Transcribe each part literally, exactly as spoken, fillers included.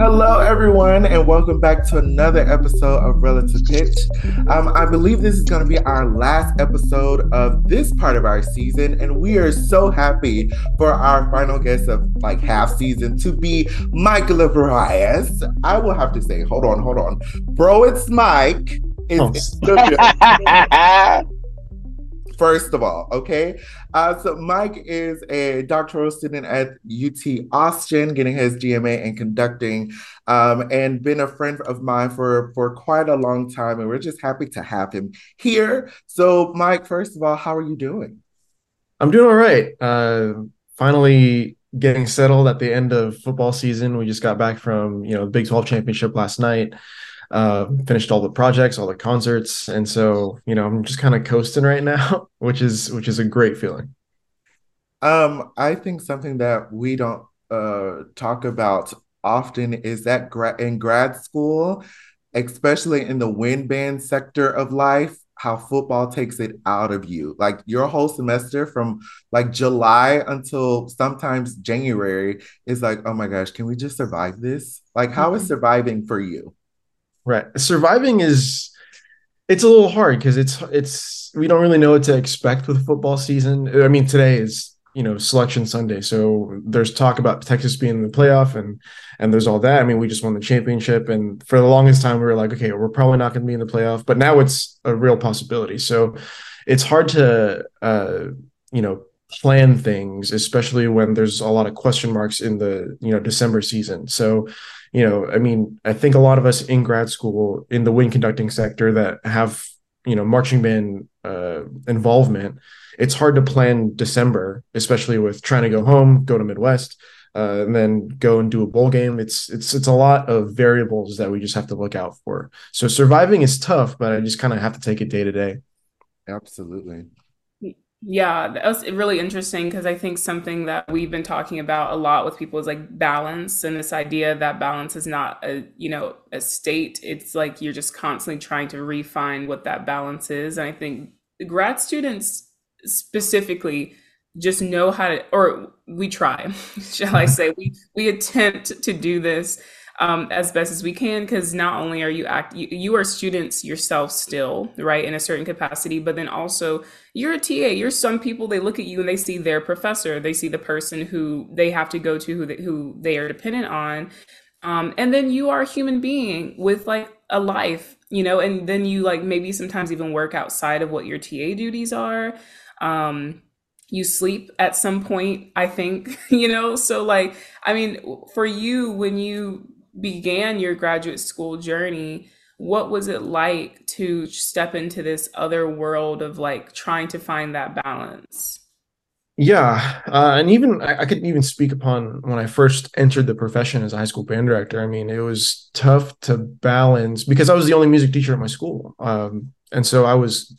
Hello, everyone, and welcome back to another episode of Relative Pitch. Um, I believe this is going to be our last episode of this part of our season, and we are so happy for our final guest of like half season to be Mike Lebrias. I will have to say, hold on, hold on, bro, it's Mike. It's oh. First of all, okay? Uh, so Mike is a doctoral student at U T Austin, getting his D M A in conducting, um, and been a friend of mine for, for quite a long time, and we're just happy to have him here. So Mike, first of all, how are you doing? I'm doing all right. Uh, finally getting settled at the end of football season. We just got back from, you know, the Big twelve championship last night. Uh, finished all the projects, all the concerts. And so, you know, I'm just kind of coasting right now, which is, which is a great feeling. Um, I think something that we don't uh, talk about often is that gra- in grad school, especially in the wind band sector of life, how football takes it out of you. Like your whole semester from like July until sometimes January is like, oh my gosh, can we just survive this? Like how is surviving for you? Right. Surviving is, it's a little hard because it's, it's, we don't really know what to expect with football season. I mean, today is, you know, Selection Sunday. So there's talk about Texas being in the playoff and, and there's all that. I mean, we just won the championship. And for the longest time, we were like, okay, we're probably not going to be in the playoff, but now it's a real possibility. So it's hard to, uh, you know, plan things, especially when there's a lot of question marks in the, you know, December season. So, you know, I mean, I think a lot of us in grad school in the wind conducting sector that have, you know, marching band uh, involvement, it's hard to plan December, especially with trying to go home, go to Midwest, uh, and then go and do a bowl game. It's, it's, it's a lot of variables that we just have to look out for. So surviving is tough, but I just kind of have to take it day to day. Absolutely. Yeah, that was really interesting because I think something that we've been talking about a lot with people is like balance, and this idea that balance is not a, you know, a state. It's like you're just constantly trying to refine what that balance is. And I think grad students specifically just know how to, or we try, shall I say, we we attempt to do this um, as best as we can, because not only are you act, you, you are students yourself still, right, in a certain capacity, but then also you're a T A, you're some people, they look at you and they see their professor, they see the person who they have to go to, who they, who they are dependent on. Um, and then you are a human being with like a life, you know, and then you like maybe sometimes even work outside of what your T A duties are. Um, You sleep at some point, I think, you know, so like, I mean, for you, when you began your graduate school journey, what was it like to step into this other world of like trying to find that balance? Yeah. Uh, and even I, I couldn't even speak upon when I first entered the profession as a high school band director. I mean, it was tough to balance because I was the only music teacher at my school. Um, and so I was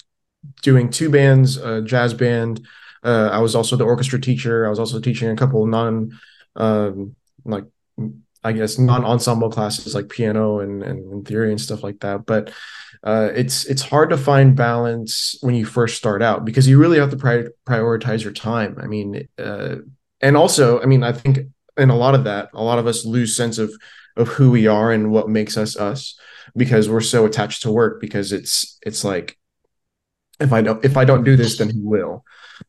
doing two bands, a jazz band. Uh, I was also the orchestra teacher. I was also teaching a couple of non, um, like, I guess, non-ensemble classes like piano and, and, and theory and stuff like that. But uh, it's it's hard to find balance when you first start out because you really have to pri- prioritize your time. I mean, uh, and also, I mean, I think in a lot of that, a lot of us lose sense of of who we are and what makes us us because we're so attached to work because it's it's like, if I don't if I don't do this, then he will.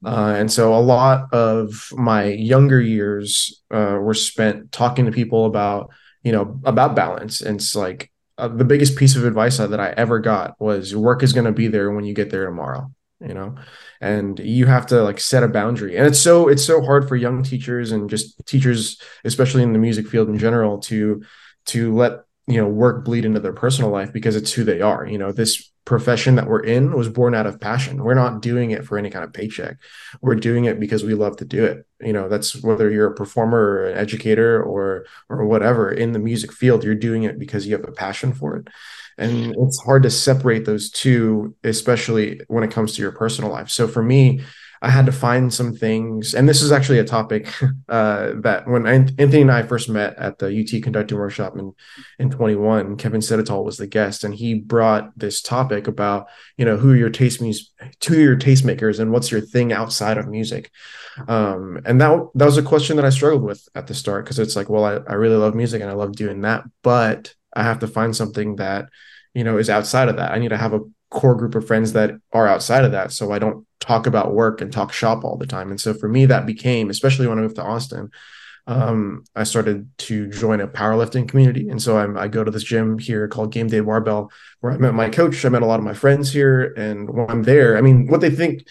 Uh, and so a lot of my younger years uh, were spent talking to people about, you know, about balance. And it's like uh, the biggest piece of advice that I ever got was work is going to be there when you get there tomorrow, you know, and you have to like set a boundary. And it's so it's so hard for young teachers and just teachers, especially in the music field in general, to to let, you know, work bleed into their personal life because it's who they are. You know, this profession that we're in was born out of passion. We're not doing it for any kind of paycheck. We're doing it because we love to do it. You know, that's whether you're a performer or an educator or, or whatever in the music field, you're doing it because you have a passion for it. And it's hard to separate those two, especially when it comes to your personal life. So for me, I had to find some things. And this is actually a topic uh, that when Anthony and I first met at the U T conducting workshop in, in twenty-one, Kevin Cetatol was the guest, and he brought this topic about, you know, who are your taste mus- who are your tastemakers and what's your thing outside of music. Um, and that, that was a question that I struggled with at the start, because it's like, well, I, I really love music and I love doing that, but I have to find something that, you know, is outside of that. I need to have a core group of friends that are outside of that, so I don't talk about work and talk shop all the time. And so for me, that became, especially when I moved to Austin, um, I started to join a powerlifting community. And so I'm, I go to this gym here called Game Day Barbell, where I met my coach. I met a lot of my friends here. And when I'm there, I mean, what they think,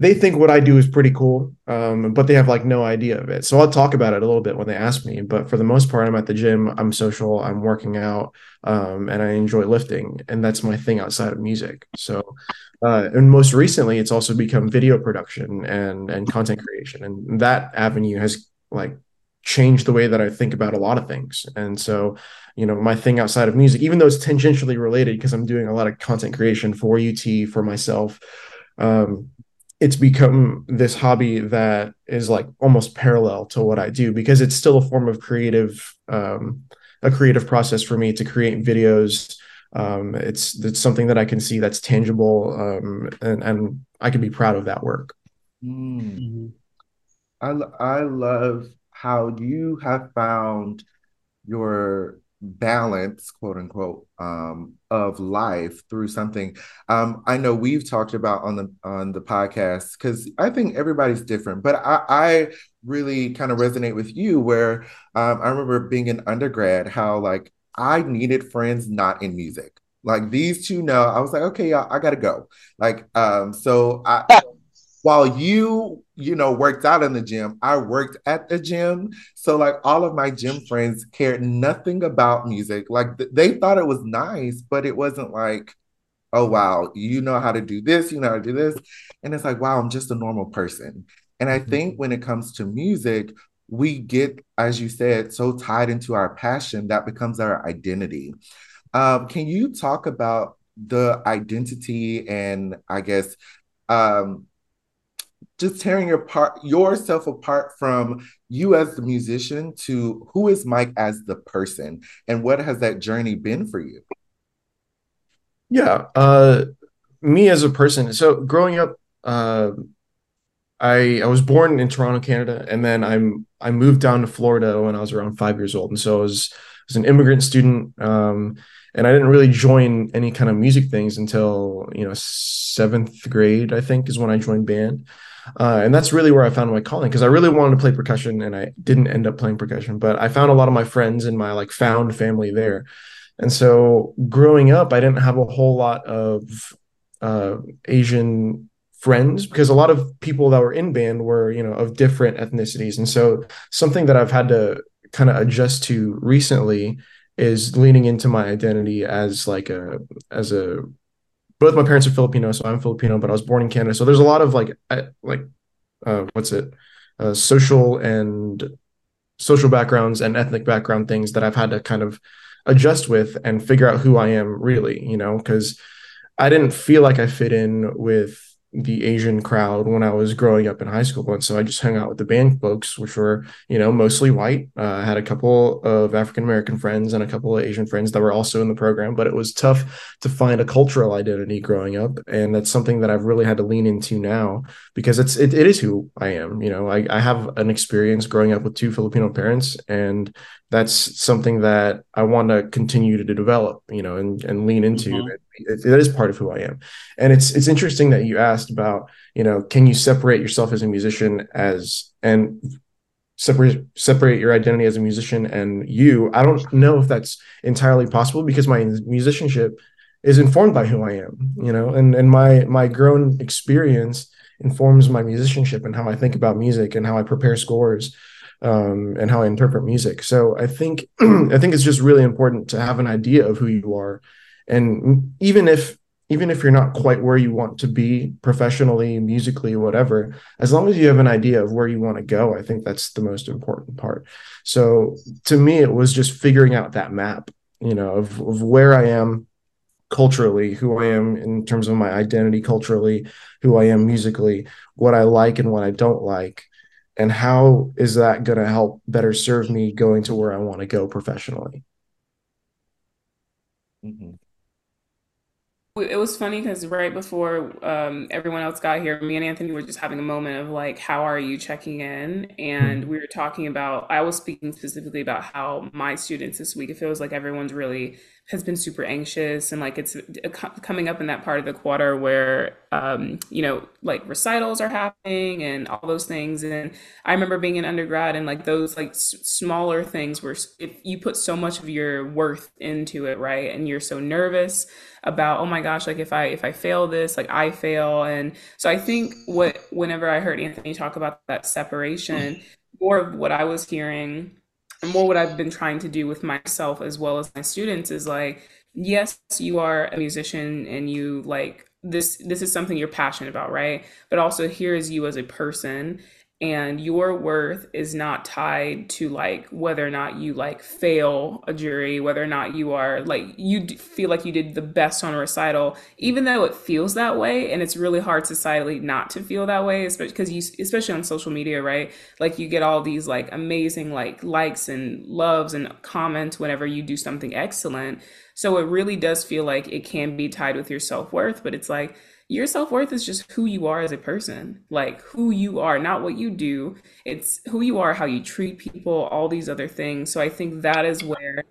they think what I do is pretty cool, um, but they have like no idea of it. So I'll talk about it a little bit when they ask me, but for the most part, I'm at the gym, I'm social, I'm working out, um, and I enjoy lifting, and that's my thing outside of music. So, uh, and most recently, it's also become video production and and content creation, and that avenue has like changed the way that I think about a lot of things. And so, you know, my thing outside of music, even though it's tangentially related because I'm doing a lot of content creation for U T, for myself, um, it's become this hobby that is like almost parallel to what I do, because it's still a form of creative, um, a creative process for me to create videos. Um, it's, it's something that I can see that's tangible, um, and, and I can be proud of that work. Mm-hmm. I, I love how you have found your balance, quote unquote, um, of life through something. Um, I know we've talked about on the on the podcast, because I think everybody's different, but I, I really kind of resonate with you where um, I remember being an undergrad, how like I needed friends not in music. Like these two, no, I was like, okay, y'all, I gotta go. Like, um, so I while you, you know, worked out in the gym, I worked at the gym. So like all of my gym friends cared nothing about music. Like th- they thought it was nice, but it wasn't like, oh, wow, you know how to do this, you know how to do this. And it's like, wow, I'm just a normal person. And I think when it comes to music, we get, as you said, so tied into our passion that becomes our identity. Um, can you talk about the identity and I guess, um, just tearing your part, yourself apart from you as the musician to who is Mike as the person, and what has that journey been for you? Yeah, uh, me as a person. So growing up, uh, I I was born in Toronto, Canada, and then I'm I moved down to Florida when I was around five years old, and so I was, I was an immigrant student, um, and I didn't really join any kind of music things until, you know, seventh grade, I think, is when I joined band. Uh, and that's really where I found my calling, because I really wanted to play percussion and I didn't end up playing percussion, but I found a lot of my friends in my like found family there. And so growing up, I didn't have a whole lot of uh, Asian friends, because a lot of people that were in band were, you know, of different ethnicities. And so something that I've had to kind of adjust to recently is leaning into my identity as like a, as a, both my parents are Filipino, so I'm Filipino, but I was born in Canada. So there's a lot of like, like, uh, what's it, uh, social and social backgrounds and ethnic background things that I've had to kind of adjust with and figure out who I am really, you know, because I didn't feel like I fit in with the Asian crowd when I was growing up in high school. And so I just hung out with the band folks, which were, you know, mostly white. Uh, I had a couple of African-American friends and a couple of Asian friends that were also in the program, but it was tough to find a cultural identity growing up. And that's something that I've really had to lean into now, because it's, it, it is who I am. You know, I, I have an experience growing up with two Filipino parents, and that's something that I want to continue to develop, you know, and, and lean into. Mm-hmm. it, it, it is part of who I am. And it's, it's interesting that you asked about, you know, can you separate yourself as a musician as, and separate, separate your identity as a musician and you, I don't know if that's entirely possible, because my musicianship is informed by who I am, you know, and, and my, my grown experience informs my musicianship and how I think about music and how I prepare scores. Um, and how I interpret music. So I think I think it's just really important to have an idea of who you are, and even if even if you're not quite where you want to be professionally, musically, whatever, as long as you have an idea of where you want to go, I think that's the most important part. So to me, it was just figuring out that map, you know, of, of where I am, culturally, who I am in terms of my identity culturally, who I am musically, what I like and what I don't like, and how is that going to help better serve me going to where I want to go professionally? Mm-hmm. It was funny because right before um, everyone else got here, me and Anthony were just having a moment of like, how are you checking in? And we were talking about, I was speaking specifically about how my students this week, it feels like everyone's really has been super anxious. And like, it's coming up in that part of the quarter where, um, you know, like recitals are happening and all those things. And I remember being an undergrad and like those like s- smaller things where if you put so much of your worth into it, right? And you're so nervous about, oh my gosh, like if I if I fail this, like I fail. And so I think what whenever I heard Anthony talk about that separation, more of what I was hearing and more what I've been trying to do with myself as well as my students is like, yes, you are a musician and you like this, this is something you're passionate about, right? But also here is you as a person. And your worth is not tied to like whether or not you like fail a jury, whether or not you are like you feel like you did the best on a recital, even though it feels that way. And it's really hard societally not to feel that way, especially because you, especially on social media, right? Like you get all these like amazing like likes and loves and comments whenever you do something excellent. So it really does feel like it can be tied with your self-worth, but it's like, your self-worth is just who you are as a person, like who you are, not what you do. It's who you are, how you treat people, all these other things. So I think that is where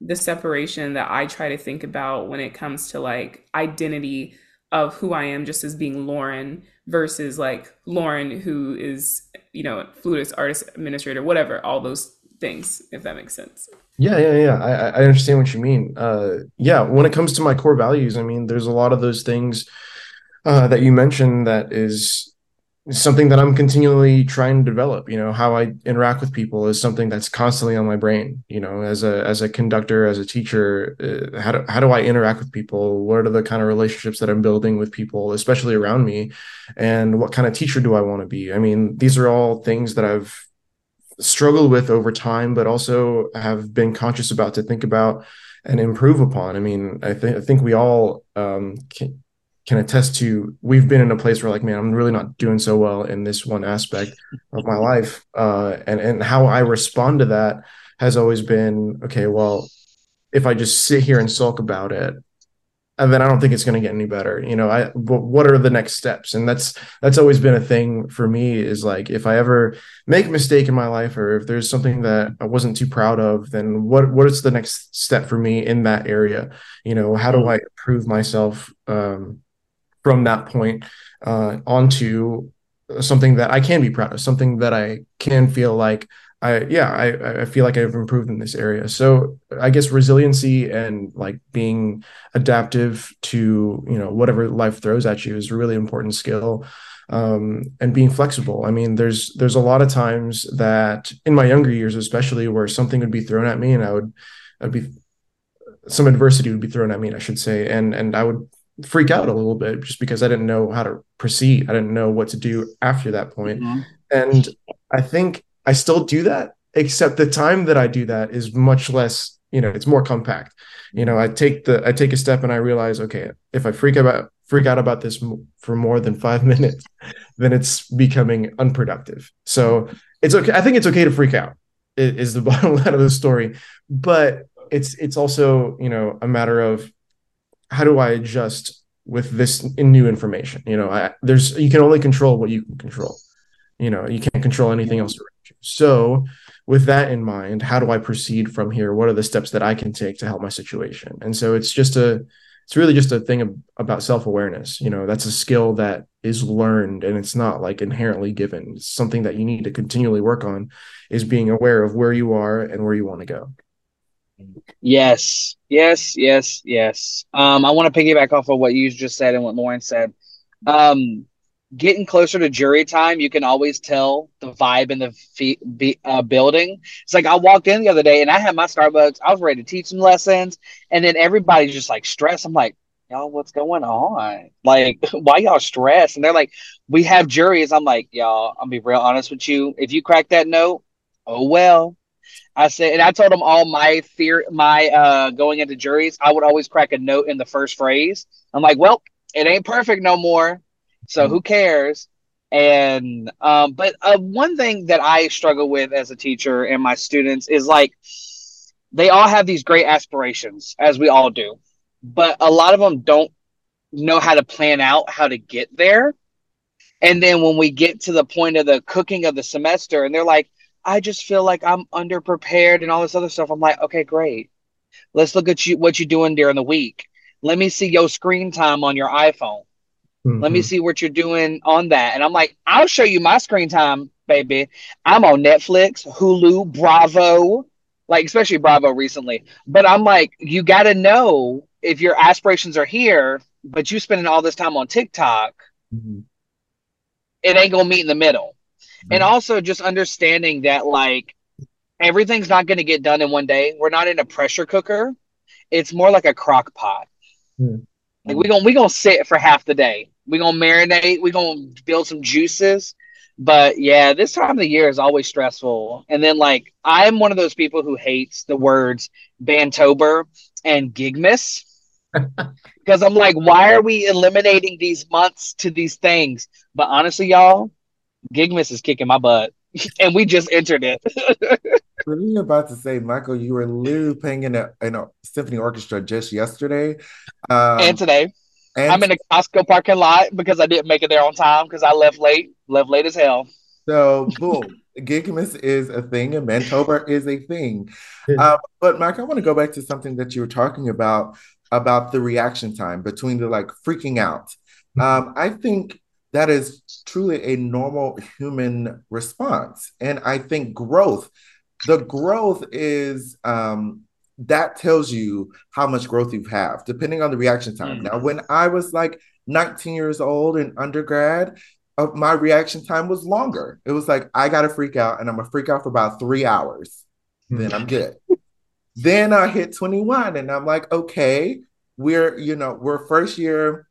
the separation that I try to think about when it comes to like identity of who I am just as being Lauren versus like Lauren, who is, you know, flutist, artist, administrator, whatever, all those things, if that makes sense. Yeah, yeah, yeah. I, I understand what you mean. Uh, yeah, when it comes to my core values, I mean, there's a lot of those things Uh, that you mentioned that is something that I'm continually trying to develop. You know, how I interact with people is something that's constantly on my brain. You know, as a as a conductor, as a teacher, uh, how do how do I interact with people? What are the kind of relationships that I'm building with people, especially around me? And what kind of teacher do I want to be? I mean, these are all things that I've struggled with over time, but also have been conscious about to think about and improve upon. I mean, I think I think we all um, can. can attest to, we've been in a place where like, man, I'm really not doing so well in this one aspect of my life. Uh, and, and how I respond to that has always been, okay, well, if I just sit here and sulk about it, and then I don't think it's going to get any better. You know, I, but what are the next steps? And that's, that's always been a thing for me is like, if I ever make a mistake in my life, or if there's something that I wasn't too proud of, then what, what is the next step for me in that area? You know, how do I improve myself? Um, from that point uh, onto something that I can be proud of, something that I can feel like I, yeah, I, I feel like I've improved in this area. So I guess resiliency and like being adaptive to, you know, whatever life throws at you is a really important skill, um, and being flexible. I mean, there's, there's a lot of times that in my younger years, especially where something would be thrown at me and I would, I'd be, some adversity would be thrown at me, I should say. And, and I would freak out a little bit just because I didn't know how to proceed. I didn't know what to do after that point. Mm-hmm. And I think I still do that, except the time that I do that is much less, you know, it's more compact. You know, I take the, I take a step and I realize, okay, if I freak about, freak out about this for more than five minutes, then it's becoming unproductive. So it's okay. I think it's okay to freak out is the bottom line of the story, but it's, it's also, you know, a matter of, how do I adjust with this new information? You know, I, there's, you can only control what you can control. You know, you can't control anything else around you. So with that in mind, how do I proceed from here? What are the steps that I can take to help my situation? And so it's just a, it's really just a thing of, about self-awareness. You know, that's a skill that is learned and it's not like inherently given. It's something that you need to continually work on, is being aware of where you are and where you want to go. Yes, yes, yes, yes. Um, I want to piggyback off of what you just said and what Lauren said. Um, getting closer to jury time, you can always tell the vibe in the fee- be, uh, building. It's like I walked in the other day and I had my Starbucks. I was ready to teach some lessons. And then everybody's just like stressed. I'm like, y'all, what's going on? Like, why y'all stressed? And they're like, we have juries. I'm like, y'all, I'll be real honest with you. If you crack that note, oh well. I said, and I told them all my fear, my uh, going into juries, I would always crack a note in the first phrase. I'm like, well, it ain't perfect no more, so who cares? And um, but uh, one thing that I struggle with as a teacher and my students is like, they all have these great aspirations, as we all do, but a lot of them don't know how to plan out how to get there. And then when we get to the point of the cooking of the semester and they're like, I just feel like I'm underprepared and all this other stuff. I'm like, okay, great. Let's look at you, what you're doing during the week. Let me see your screen time on your iPhone. Mm-hmm. Let me see what you're doing on that. And I'm like, I'll show you my screen time, baby. I'm on Netflix, Hulu, Bravo, like especially Bravo recently. But I'm like, you got to know if your aspirations are here, but you spending all this time on TikTok, mm-hmm. it ain't going to meet in the middle. And also just understanding that, like, everything's not going to get done in one day. We're not in a pressure cooker. It's more like a crock pot. Mm-hmm. Like, we're going we gonna sit for half the day. We're going to marinate. We're going to build some juices. But, yeah, this time of the year is always stressful. And then, like, I'm one of those people who hates the words Bantober and Gigmas. Because I'm like, why are we eliminating these months to these things? But honestly, y'all, Gigmas is kicking my butt, and we just entered it. What are you about to say, Michael? You were literally playing in a, in a symphony orchestra just yesterday, um, and today. And I'm in a Costco parking lot because I didn't make it there on time because I left late, left late as hell. So, boom, Gigmas is a thing, and Mantober is a thing. Um, but Mike, I want to go back to something that you were talking about about the reaction time between the like freaking out. Um, I think. That is truly a normal human response. And I think growth, the growth is, um, that tells you how much growth you have, depending on the reaction time. Mm. Now, when I was like nineteen years old in undergrad, uh, my reaction time was longer. It was like, I got to freak out, and I'm going to freak out for about three hours. Then I'm good. Then I hit twenty-one and I'm like, okay, we're, you know, we're first year,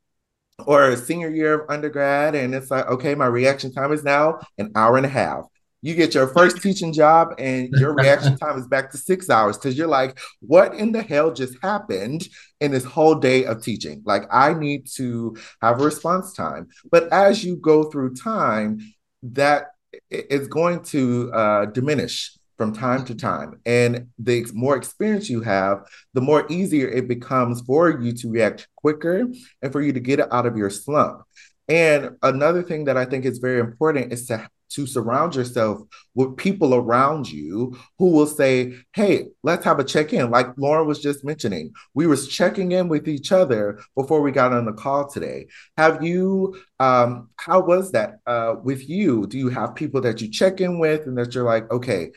or a senior year of undergrad, and it's like, okay, my reaction time is now an hour and a half. You get your first teaching job and your reaction time is back to six hours because you're like, what in the hell just happened in this whole day of teaching? Like, I need to have a response time. But as you go through time, that it's going to uh, diminish from time to time. And the more experience you have, the more easier it becomes for you to react quicker and for you to get out of your slump. And another thing that I think is very important is to, to surround yourself with people around you who will say, hey, let's have a check-in. Like Lauren was just mentioning, we was checking in with each other before we got on the call today. Have you, um, how was that uh, with you? Do you have people that you check in with and that you're like, okay,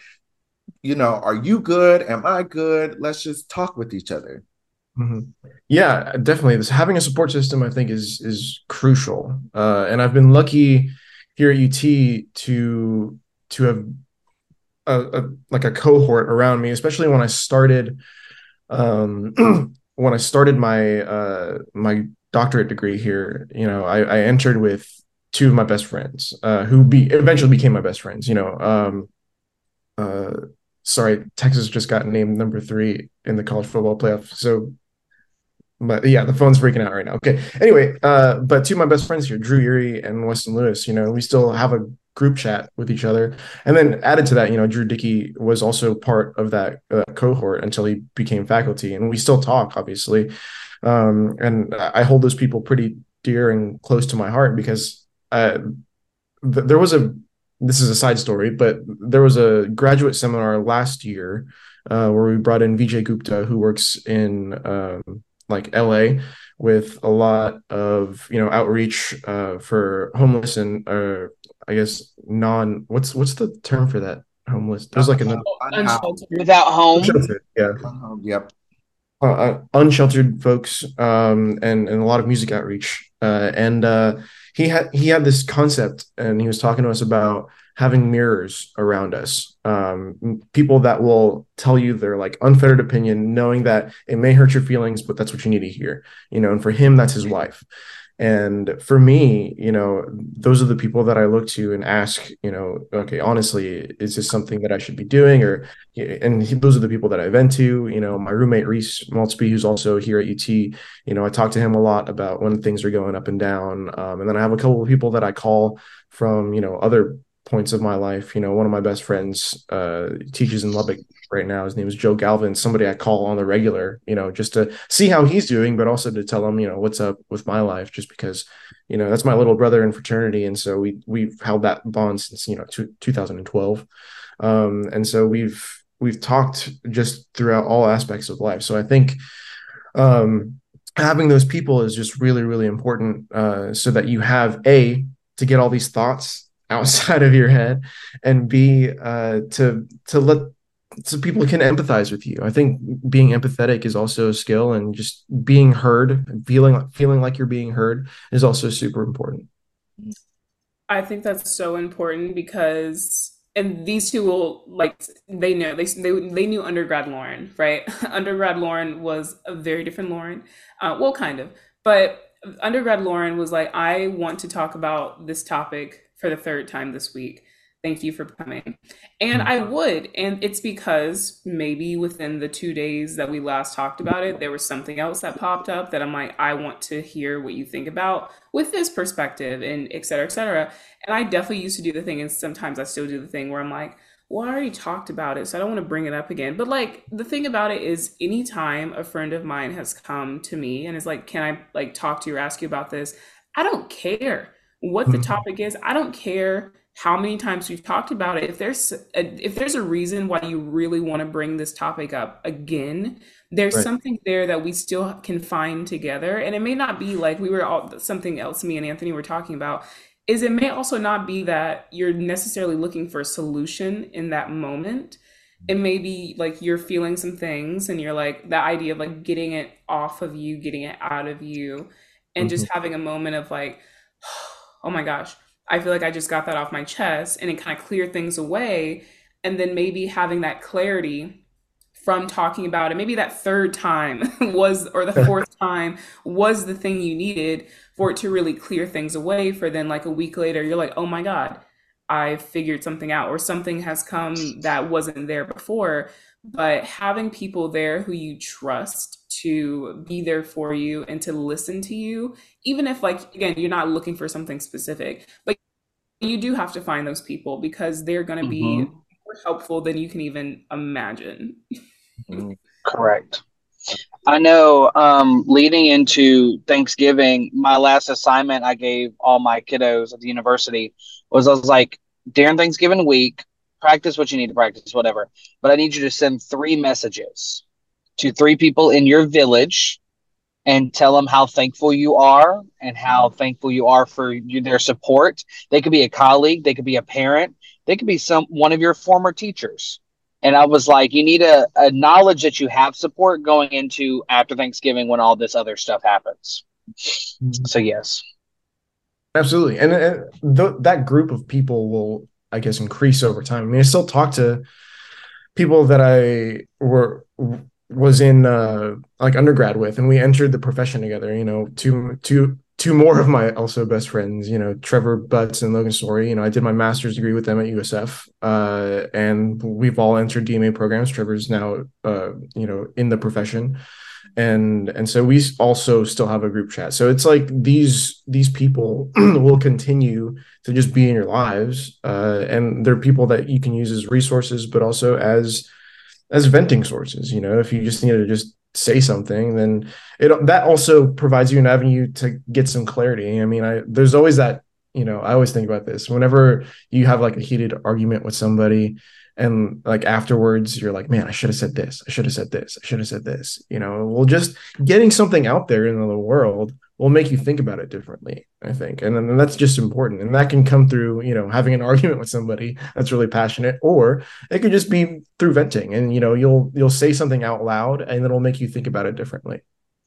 you know, are you good? Am I good? Let's just talk with each other. Mm-hmm. Yeah, definitely. This, having a support system, I think, is is crucial. Uh, and I've been lucky here at U T to to have a, a like a cohort around me, especially when I started um, when I started my uh, my doctorate degree here. You know, I, I entered with two of my best friends uh, who be eventually became my best friends. You know, um, uh, sorry, Texas just got named number three in the college football playoff. So, but yeah, the phone's freaking out right now. Okay. Anyway, uh, but two of my best friends here, Drew Urie and Weston Lewis, you know, we still have a group chat with each other. And then added to that, you know, Drew Dickey was also part of that uh, cohort until he became faculty. And we still talk, obviously. Um, and I hold those people pretty dear and close to my heart because uh, th- there was a, this is a side story, but there was a graduate seminar last year uh, where we brought in Vijay Gupta, who works in um, like L A with a lot of, you know, outreach uh, for homeless and uh, I guess non what's what's the term for that homeless? There's like another unsheltered, without home. Unsheltered, yeah. Um, yep. Uh, unsheltered folks um, and and a lot of music outreach uh, and. Uh, He had he had this concept, and he was talking to us about having mirrors around us, um, people that will tell you their like unfettered opinion, knowing that it may hurt your feelings, but that's what you need to hear, you know. And for him, that's his wife, And for me, you know, those are the people that I look to and ask, you know, okay, honestly, is this something that I should be doing? Or, and those are the people that I vent to. You know, my roommate, Reese Maltzby, who's also here at U T, you know, I talk to him a lot about when things are going up and down. Um, and then I have a couple of people that I call from, you know, other points of my life. You know, one of my best friends uh, teaches in Lubbock right now. His name is Joe Galvin, somebody I call on the regular, you know, just to see how he's doing, but also to tell him, you know, what's up with my life, just because, you know, that's my little brother in fraternity. And so we, we've held that bond since, you know, two thousand twelve. Um, and so we've, we've talked just throughout all aspects of life. So I think um, having those people is just really, really important, uh, so that you have a, to get all these thoughts outside of your head, and B, uh, to to let so people can empathize with you. I think being empathetic is also a skill, and just being heard, feeling feeling like you're being heard is also super important. I think that's so important, because, and these two will, like, they know, they they, they knew undergrad Lauren, right? Undergrad Lauren was a very different Lauren, uh, well, kind of, but undergrad Lauren was like, I want to talk about this topic for the third time this week. Thank you for coming. And I would, and it's because maybe within the two days that we last talked about it, there was something else that popped up that I'm like, I want to hear what you think about with this perspective, and et cetera, et cetera. And I definitely used to do the thing, and sometimes I still do the thing where I'm like, well, I already talked about it, so I don't want to bring it up again. But like, the thing about it is, anytime a friend of mine has come to me and is like, can I like talk to you or ask you about this? I don't care what the topic is. I don't care how many times we've talked about it. If there's a, if there's a reason why you really want to bring this topic up again, there's right. something there that we still can find together. And it may not be like we were all something else me and Anthony were talking about, is it may also not be that you're necessarily looking for a solution in that moment. It may be like you're feeling some things, and you're like, the idea of like getting it off of you, getting it out of you, and mm-hmm. just having a moment of like, oh my gosh, I feel like I just got that off my chest, and it kind of cleared things away. And then maybe having that clarity from talking about it, maybe that third time was, or the fourth time was the thing you needed for it to really clear things away, for then like a week later, you're like, oh my God, I figured something out, or something has come that wasn't there before. But having people there who you trust to be there for you and to listen to you, even if, like, again, you're not looking for something specific, but you do have to find those people, because they're going to mm-hmm. be more helpful than you can even imagine. Correct. I know um, leading into Thanksgiving, my last assignment I gave all my kiddos at the university was, I was like, during Thanksgiving week, practice what you need to practice, whatever, but I need you to send three messages to three people in your village and tell them how thankful you are and how thankful you are for you, their support. They could be a colleague. They could be a parent. They could be some one of your former teachers. And I was like, you need to acknowledge that you have support going into after Thanksgiving when all this other stuff happens. So, yes. Absolutely. And, and th- that group of people will, I guess, increase over time. I mean, I still talk to people that I were was in uh, like undergrad with, and we entered the profession together, you know, two, two, two more of my also best friends, you know, Trevor Butts and Logan Story. You know, I did my master's degree with them at U S F, uh, and we've all entered D M A programs. Trevor's now, uh, you know, in the profession. And, and so we also still have a group chat. So it's like these, these people will continue to just be in your lives. Uh, and they're people that you can use as resources, but also as, as venting sources. You know, if you just need to just say something, then it, that also provides you an avenue to get some clarity. I mean, I, there's always that, you know, I always think about this whenever you have like a heated argument with somebody, and like afterwards you're like, man, I should have said this. I should have said this. I should have said this, you know, well, just getting something out there into the world will make you think about it differently, I think. And then that's just important. And that can come through, you know, having an argument with somebody that's really passionate, or it could just be through venting. And, you know, you'll, you'll say something out loud, and it'll make you think about it differently.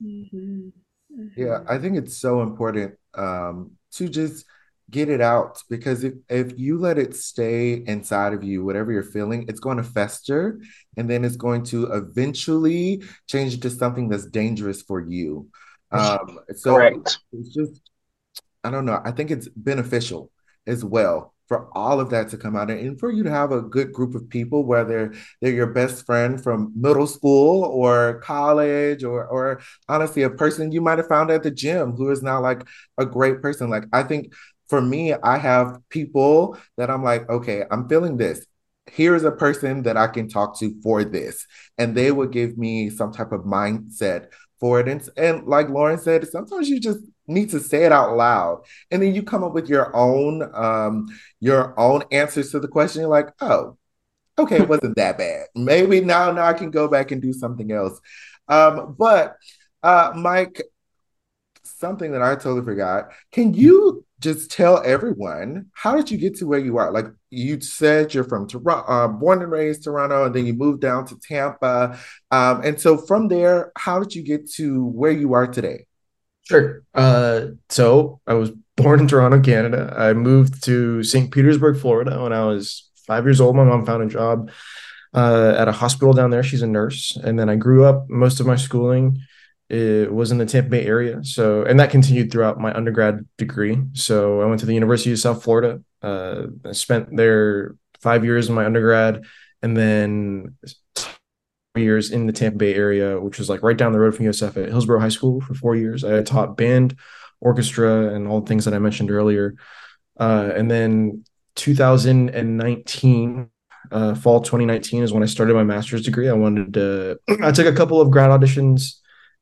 Mm-hmm. Yeah. I think it's so important um, to just get it out, because if, if you let it stay inside of you, whatever you're feeling, it's going to fester, and then it's going to eventually change into something that's dangerous for you. Um, so Correct. It's just I don't know, I think it's beneficial as well for all of that to come out and for you to have a good group of people, whether they're your best friend from middle school or college, or, or honestly, a person you might've found at the gym who is now like a great person. Like, I think for me, I have people that I'm like, okay, I'm feeling this. Here's a person that I can talk to for this. And they would give me some type of mindset for it. And, and like Lauren said, sometimes you just need to say it out loud. And then you come up with your own, um, your own answers to the question. You're like, oh, okay, it wasn't that bad. Maybe now, now I can go back and do something else. Um, but uh, Mike, something that I totally forgot. Can you just tell everyone, how did you get to where you are? Like you said, you're from Toronto, uh, born and raised Toronto, and then you moved down to Tampa. Um, and so from there, how did you get to where you are today? Sure. Uh, so I was born in Toronto, Canada. I moved to Saint Petersburg, Florida when I was five years old. My mom found a job uh, at a hospital down there. She's a nurse. And then I grew up, most of my schooling it was in the Tampa Bay area. So, and that continued throughout my undergrad degree. So I went to the University of South Florida. Uh, I spent there five years in my undergrad and then three years in the Tampa Bay area, which was like right down the road from U S F at Hillsborough High School for four years. I taught band, orchestra, and all the things that I mentioned earlier. Uh, and then two thousand nineteen, uh, fall twenty nineteen is when I started my master's degree. I wanted to, I took a couple of grad auditions.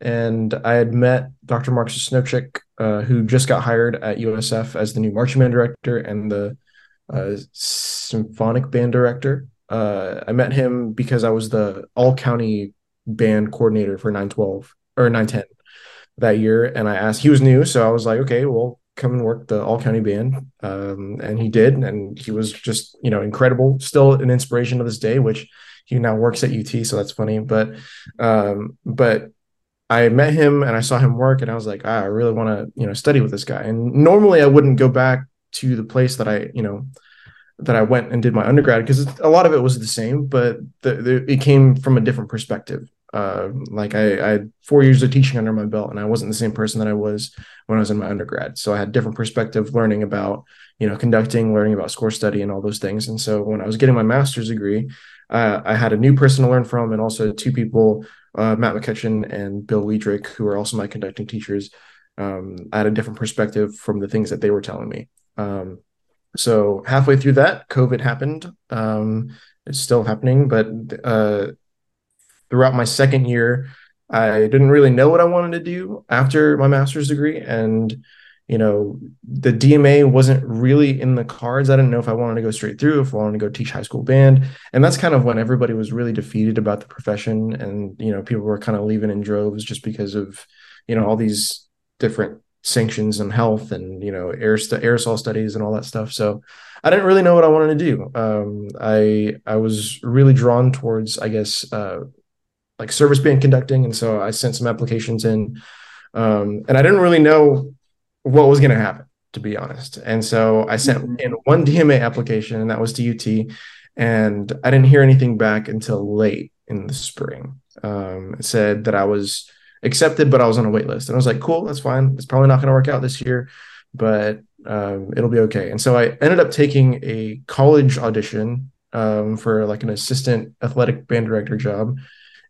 And I had met Doctor Marcus Snopczyk, uh, who just got hired at U S F as the new marching band director and the uh, symphonic band director. Uh, I met him because I was the all-county band coordinator for nine twelve or nine ten that year. And I asked, he was new, so I was like, okay, well, come and work the all-county band. Um, and he did, and he was just, you know, incredible, still an inspiration to this day, which he now works at U T, so that's funny. But, um, but, I met him and I saw him work and I was like, ah, I really want to, you know, study with this guy. And normally I wouldn't go back to the place that I, you know, that I went and did my undergrad because a lot of it was the same, but the, the, it came from a different perspective. Uh, like I, I had four years of teaching under my belt and I wasn't the same person that I was when I was in my undergrad. So I had different perspective learning about, you know, conducting, learning about score study and all those things. And so when I was getting my master's degree, uh, I had a new person to learn from and also two people Uh, Matt McCutcheon and Bill Weedrick, who are also my conducting teachers, um, I had a different perspective from the things that they were telling me. Um, so halfway through that, COVID happened. Um, it's still happening, but uh, throughout my second year, I didn't really know what I wanted to do after my master's degree. And, you know, the D M A wasn't really in the cards. I didn't know if I wanted to go straight through, if I wanted to go teach high school band. And that's kind of when everybody was really defeated about the profession. And, you know, people were kind of leaving in droves just because of, you know, all these different sanctions and health and, you know, air st- aerosol studies and all that stuff. So I didn't really know what I wanted to do. Um, I, I was really drawn towards, I guess, uh, like service band conducting. And so I sent some applications in um, and I didn't really know what was going to happen, to be honest. And so I sent in one D M A application, and that was to U T. And I didn't hear anything back until late in the spring. Um, it said that I was accepted, but I was on a wait list. And I was like, cool, that's fine. It's probably not going to work out this year, but um, it'll be okay. And so I ended up taking a college audition um, for like an assistant athletic band director job.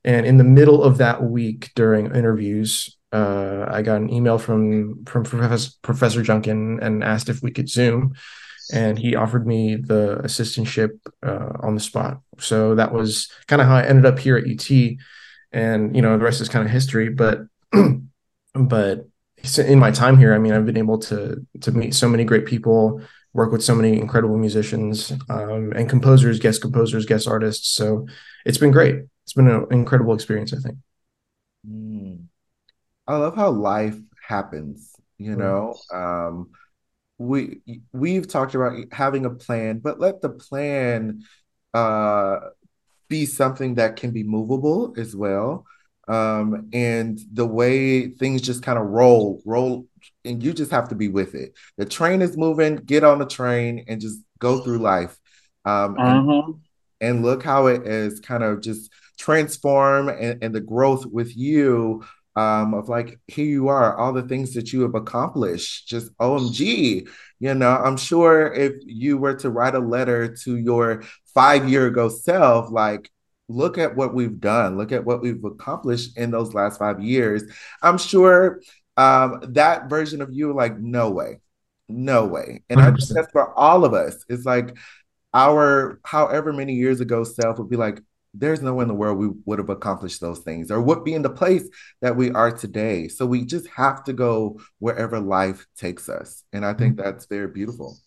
And in the middle of that week during interviews, Uh, I got an email from from Professor, Professor Junkin and asked if we could Zoom, and he offered me the assistantship uh, on the spot. So that was kind of how I ended up here at U T, and you know the rest is kind of history. But but in my time here, I mean, I've been able to to meet so many great people, work with so many incredible musicians um, and composers, guest composers, guest artists. So it's been great. It's been an incredible experience, I think. Mm. I love how life happens, you know, um, we, we've talked about having a plan, but let the plan uh, be something that can be movable as well. Um, and the way things just kind of roll, roll, and you just have to be with it. The train is moving, get on the train and just go through life. Um, uh-huh. and, and look how it is kind of just transform and, and the growth with you um, of like, here you are, all the things that you have accomplished, just O M G. You know, I'm sure if you were to write a letter to your five year ago self, like, look at what we've done, look at what we've accomplished in those last five years. I'm sure um, that version of you, like, no way, no way. And I think that's for all of us. It's like our however many years ago self would be like, there's no way in the world we would have accomplished those things or would be in the place that we are today. So we just have to go wherever life takes us. And I think that's very beautiful.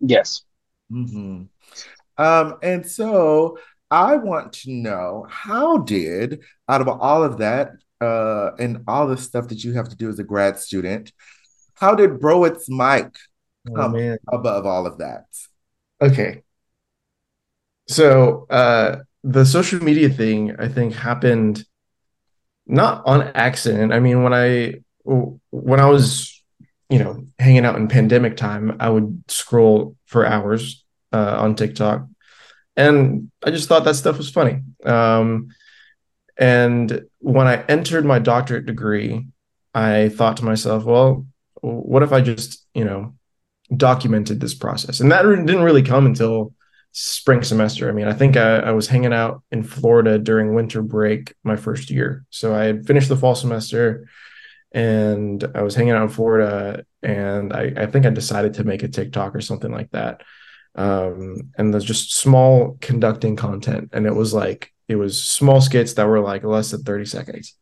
Yes. Mm-hmm. Um, and so I want to know, how did, out of all of that uh, and all the stuff that you have to do as a grad student, how did Broett's Mike come oh, above all of that? Okay. So uh, the social media thing, I think, happened not on accident. I mean, when I when I was, you know, hanging out in pandemic time, I would scroll for hours uh, on TikTok. And I just thought that stuff was funny. Um, and when I entered my doctorate degree, I thought to myself, well, what if I just, you know, documented this process? And that re- didn't really come until spring semester. I mean, I think I, I was hanging out in Florida during winter break my first year. So I had finished the fall semester and I was hanging out in Florida. And I, I think I decided to make a TikTok or something like that. Um, and there's just small conducting content. And it was like, it was small skits that were like less than thirty seconds.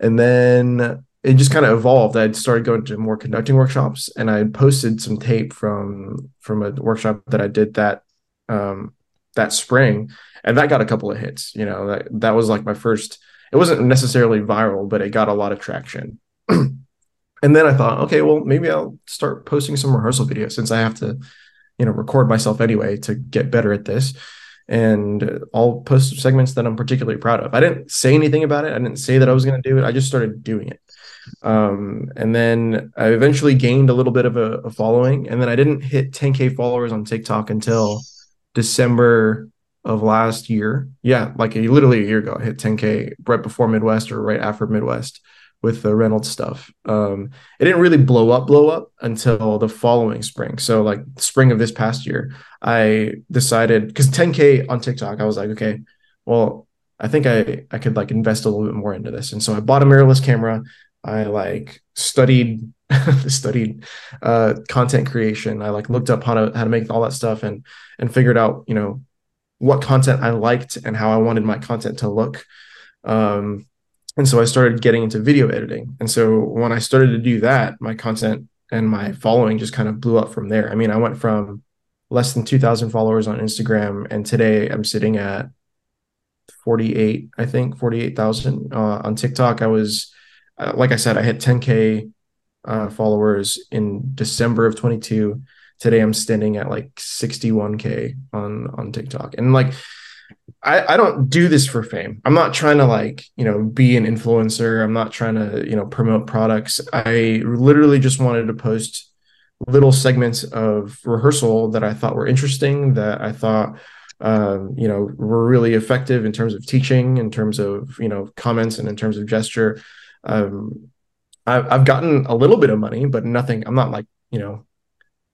And then it just kind of evolved. I started going to more conducting workshops, and I posted some tape from, from a workshop that I did that, um, that spring. And that got a couple of hits, you know, that, that was like my first, it wasn't necessarily viral, but it got a lot of traction. And then I thought, okay, well, maybe I'll start posting some rehearsal videos since I have to, you know, record myself anyway to get better at this, and I'll post segments that I'm particularly proud of. I didn't say anything about it. I didn't say that I was going to do it. I just started doing it. Um, and then I eventually gained a little bit of a, a following, and then I didn't hit ten K followers on TikTok until December of last year. Yeah. Like a, literally a year ago, I hit ten K right before Midwest or right after Midwest with the Reynolds stuff. Um, it didn't really blow up, blow up until the following spring. So like spring of this past year, I decided, because ten K on TikTok, I was like, okay, well, I think I, I could like invest a little bit more into this. And so I bought a mirrorless camera. I like studied, studied uh, content creation. I like looked up how to, how to make all that stuff and, and figured out, you know, what content I liked and how I wanted my content to look. Um, And so I started getting into video editing. And so when I started to do that, my content and my following just kind of blew up from there. I mean, I went from less than two thousand followers on Instagram, and today I'm sitting at forty-eight, I think, forty-eight thousand. Uh, on TikTok, I was, uh, like I said, I hit ten K uh, followers in December of twenty-two. Today I'm standing at like sixty-one K on, on TikTok. And like, I, I don't do this for fame. I'm not trying to like, you know, be an influencer. I'm not trying to, you know, promote products. I literally just wanted to post little segments of rehearsal that I thought were interesting, that I thought, uh, you know, were really effective in terms of teaching, in terms of, you know, comments, and in terms of gesture. Um, I, I've gotten a little bit of money, but nothing. I'm not like, you know,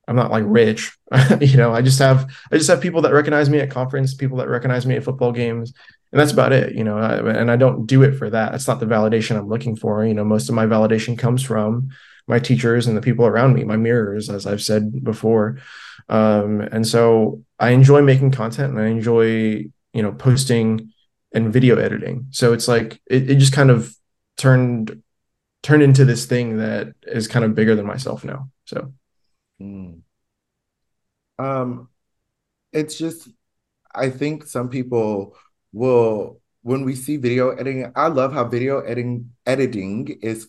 I'm not like rich, you know, I just have, I just have people that recognize me at conference, people that recognize me at football games, and that's about it, you know, I, and I don't do it for that. That's not the validation I'm looking for. You know, most of my validation comes from my teachers and the people around me, my mirrors, as I've said before. Um, and so I enjoy making content, and I enjoy, you know, posting and video editing. So it's like, it, it just kind of turned, turned into this thing that is kind of bigger than myself now. So. Mm. Um, it's just, I think some people will, when we see video editing, I love how video editing editing is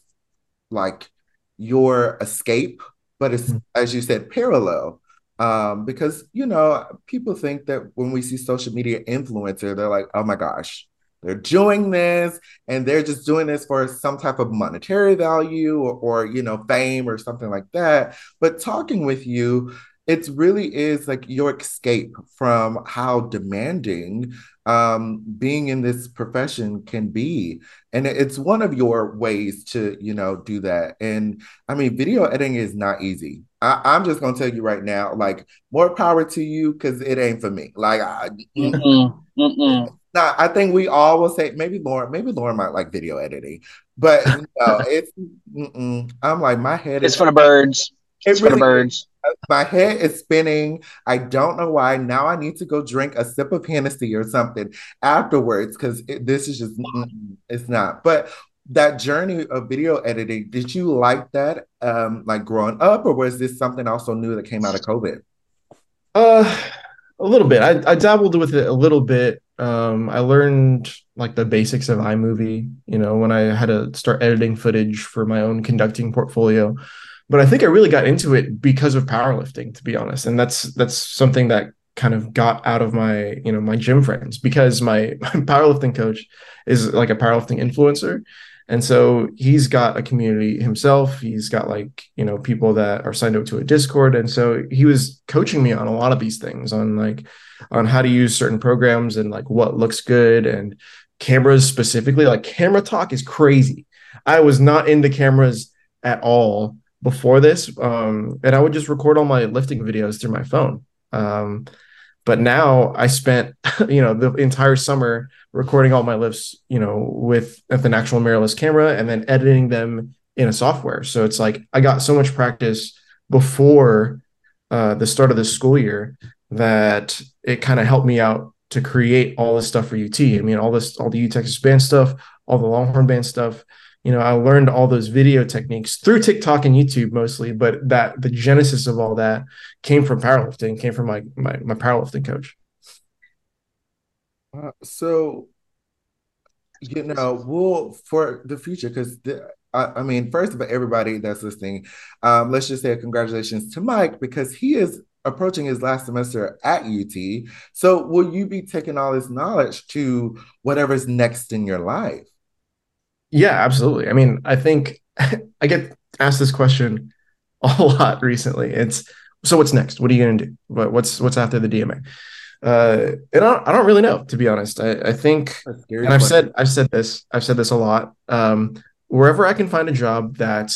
like your escape, but it's, as you said, parallel. Um, because, you know, people think that when we see social media influencer, they're like, oh my gosh, they're doing this, and they're just doing this for some type of monetary value or, or, you know, fame or something like that. But talking with you, it really is like your escape from how demanding um, being in this profession can be. And it's one of your ways to, you know, do that. And I mean, video editing is not easy. I, I'm just going to tell you right now, like, more power to you, because it ain't for me. Like, I, mm-mm, mm-mm. Now, I think we all will say, maybe Lauren, maybe Lauren might like video editing, but you know, it's, mm-mm. I'm like, my head it's is- for the birds. It's really, for the birds. My head is spinning. I don't know why. Now I need to go drink a sip of Hennessy or something afterwards, because this is just, mm-mm, it's not. But that journey of video editing, did you like that, um, like growing up, or was this something also new that came out of COVID? Uh, a little bit. I, I dabbled with it a little bit. Um, I learned like the basics of iMovie, you know, when I had to start editing footage for my own conducting portfolio. But I think I really got into it because of powerlifting, to be honest. And that's that's something that kind of got out of my, you know, my gym friends, because my, my powerlifting coach is like a powerlifting influencer. And so he's got a community himself. He's got like, you know, people that are signed up to a Discord. And so he was coaching me on a lot of these things, on like, on how to use certain programs and like what looks good, and cameras specifically. Like, camera talk is crazy. I was not into cameras at all before this. Um, and I would just record all my lifting videos through my phone. Um, but now I spent, you know, the entire summer recording all my lifts, you know, with, with an actual mirrorless camera, and then editing them in a software. So it's like, I got so much practice before uh, the start of the school year that it kind of helped me out to create all this stuff for U T. I mean, all this, all the U Texas band stuff, all the Longhorn band stuff. You know, I learned all those video techniques through TikTok and YouTube mostly, but that the genesis of all that came from powerlifting, came from my my, my powerlifting coach. Uh, so, you know, we'll, for the future, because I, I mean, first of all, everybody that's listening, um, let's just say congratulations to Mike, because he is approaching his last semester at U T. So will you be taking all this knowledge to whatever's next in your life? Yeah, absolutely. I mean, I think I get asked this question a lot recently. It's, so what's next? What are you going to do? What, what's what's after the D M A? Uh, and I don't, I don't really know, to be honest. I, I think, and I've said I've said this I've said this a lot. Um, wherever I can find a job that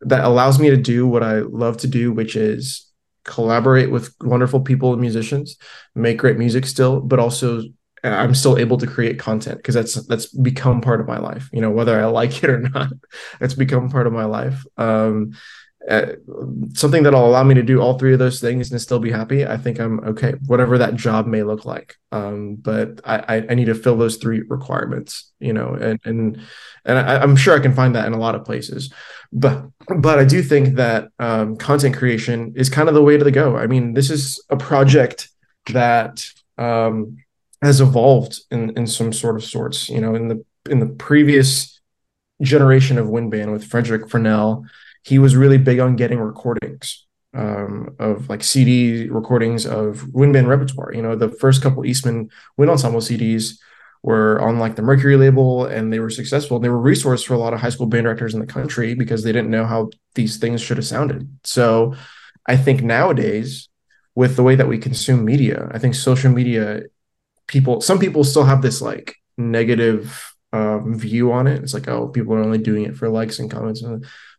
that allows me to do what I love to do, which is collaborate with wonderful people and musicians, make great music still, but also I'm still able to create content, because that's that's become part of my life. You know, whether I like it or not, it's become part of my life. Um, uh, something that'll allow me to do all three of those things and still be happy, I think I'm okay, whatever that job may look like. Um, but I, I need to fill those three requirements, you know, and and and I, I'm sure I can find that in a lot of places. But but I do think that um, content creation is kind of the way to go. I mean, this is a project that Um, has evolved in, in some sort of sorts, you know, in the, in the previous generation of wind band with Frederick Fennell, he was really big on getting recordings um, of like C D recordings of wind band repertoire. You know, the first couple Eastman Wind Ensemble C Ds were on like the Mercury label, and they were successful. They were a resource for a lot of high school band directors in the country, because they didn't know how these things should have sounded. So I think nowadays, with the way that we consume media, I think social media, people, some people still have this like negative um, view on it. It's like, oh, people are only doing it for likes and comments.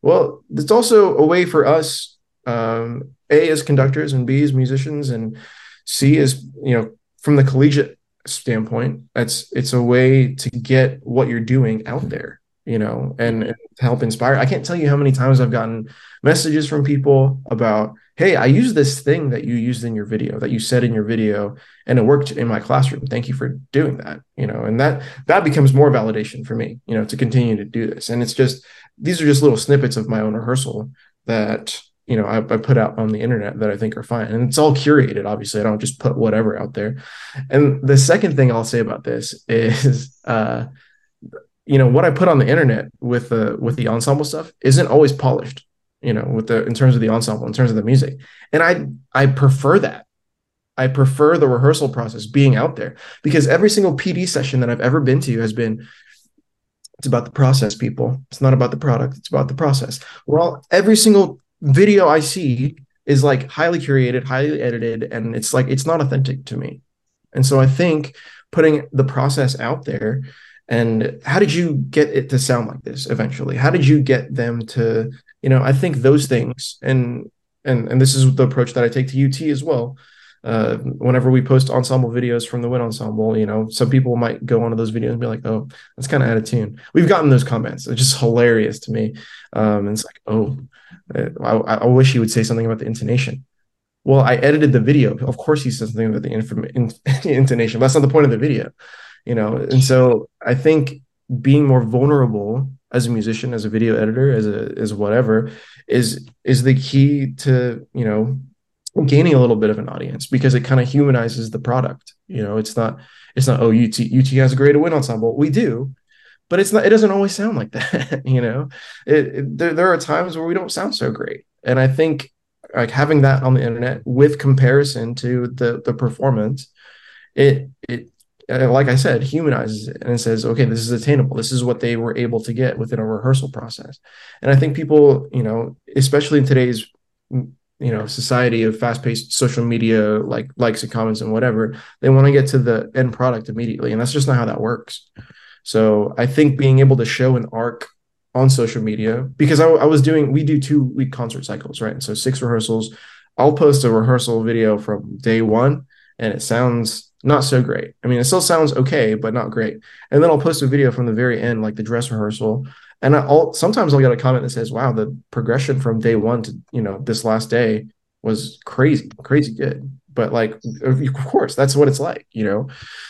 Well, it's also a way for us, um, A, as conductors, and B, as musicians, and C, as, you know, from the collegiate standpoint, it's, it's a way to get what you're doing out there, you know, and, and help inspire. I can't tell you how many times I've gotten messages from people about, hey, I used this thing that you used in your video, that you said in your video, and it worked in my classroom. Thank you for doing that. You know, and that that becomes more validation for me, you know, to continue to do this. And it's just, these are just little snippets of my own rehearsal that, you know, I, I put out on the internet that I think are fine. And it's all curated, obviously. I don't just put whatever out there. And the second thing I'll say about this is, uh, you know, what I put on the internet with the, with the ensemble stuff isn't always polished, you know, with the, in terms of the ensemble, in terms of the music. And I, I prefer that. I prefer the rehearsal process being out there, because every single P D session that I've ever been to has been, it's about the process, people. It's not about the product. It's about the process. Well, every single video I see is like highly curated, highly edited, and it's like, it's not authentic to me. And so I think putting the process out there, and how did you get it to sound like this eventually? How did you get them to, you know, I think those things, and and and this is the approach that I take to U T as well. Uh, whenever we post ensemble videos from the Wind Ensemble, you know, some people might go onto those videos and be like, oh, that's kind of out of tune. We've gotten those comments. It's just hilarious to me. Um, and it's like, oh, I, I wish he would say something about the intonation. Well, I edited the video. Of course he says something about the inf- in- intonation. But that's not the point of the video, you know? And so I think being more vulnerable as a musician, as a video editor, as a, as whatever is, is the key to, you know, gaining a little bit of an audience, because it kind of humanizes the product. You know, it's not, it's not, oh, U T, U T has a great wind ensemble. We do, but it's not, it doesn't always sound like that. You know, it, it, there, there are times where we don't sound so great. And I think like having that on the internet with comparison to the, the performance, it, it, like I said, humanizes it and says, okay, this is attainable. This is what they were able to get within a rehearsal process. And I think people, you know, especially in today's, you know, society of fast-paced social media, like likes and comments and whatever, they want to get to the end product immediately. And that's just not how that works. So I think being able to show an arc on social media, because I, I was doing, we do two week concert cycles, right? And so six rehearsals, I'll post a rehearsal video from day one and it sounds not so great. I mean, it still sounds okay, but not great. And then I'll post a video from the very end, like the dress rehearsal. And I'll sometimes I'll get a comment that says, wow, the progression from day one to, you know, this last day was crazy, crazy good. But like, of course, that's what it's like, you know?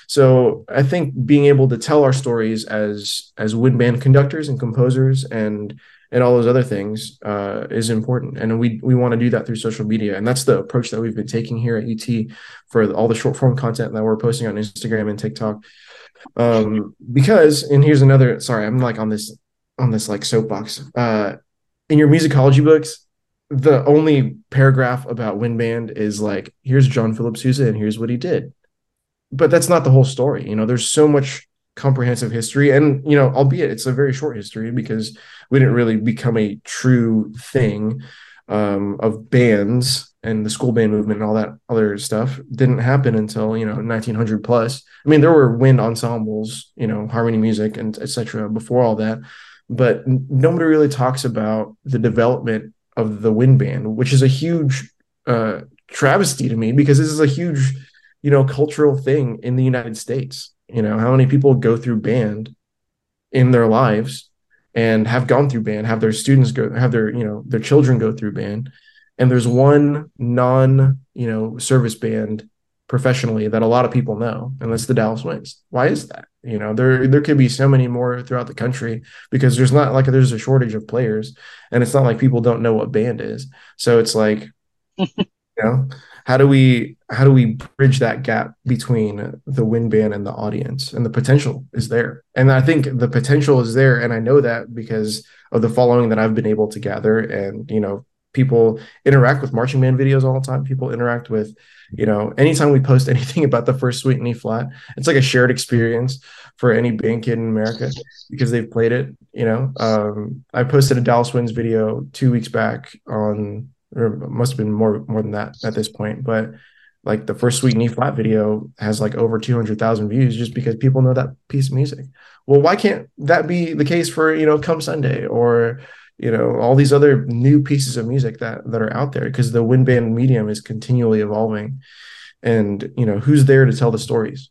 So I think being able to tell our stories as, as wind band conductors and composers and, and all those other things uh, is important. And we, we want to do that through social media. And that's the approach that we've been taking here at U T for all the short form content that we're posting on Instagram and TikTok. Um, because, and here's another, sorry, I'm like on this, on this like soapbox, uh, in your musicology books, the only paragraph about wind band is like, here's John Philip Sousa and here's what he did. But that's not the whole story. You know, there's so much comprehensive history, and, you know, albeit it's a very short history because we didn't really become a true thing um, of bands, and the school band movement and all that other stuff didn't happen until, you know, nineteen hundred plus. I mean, there were wind ensembles, you know, harmony music and et cetera before all that. But nobody really talks about the development of the wind band, which is a huge uh, travesty to me, because this is a huge, you know, cultural thing in the United States. You know, how many people go through band in their lives and have gone through band, have their students go, have their, you know, their children go through band. And there's one non, you know, service band professionally that a lot of people know, and that's the Dallas Winds. Why is that? You know, there there could be so many more throughout the country, because there's not like there's a shortage of players, and it's not like people don't know what band is. So it's like, you know, how do we how do we bridge that gap between the wind band and the audience? And the potential is there, and I think the potential is there, and I know that because of the following that I've been able to gather, and you know. People interact with marching band videos all the time. People interact with, you know, anytime we post anything about the first suite in E flat, it's like a shared experience for any band kid in America because they've played it. You know, um, I posted a Dallas Winds video two weeks back on, or must have been more more than that at this point, but like the first suite in E flat video has like over two hundred thousand views just because people know that piece of music. Well, why can't that be the case for, you know, Come Sunday or, you know, all these other new pieces of music that, that are out there, because the wind band medium is continually evolving, and, you know, who's there to tell the stories?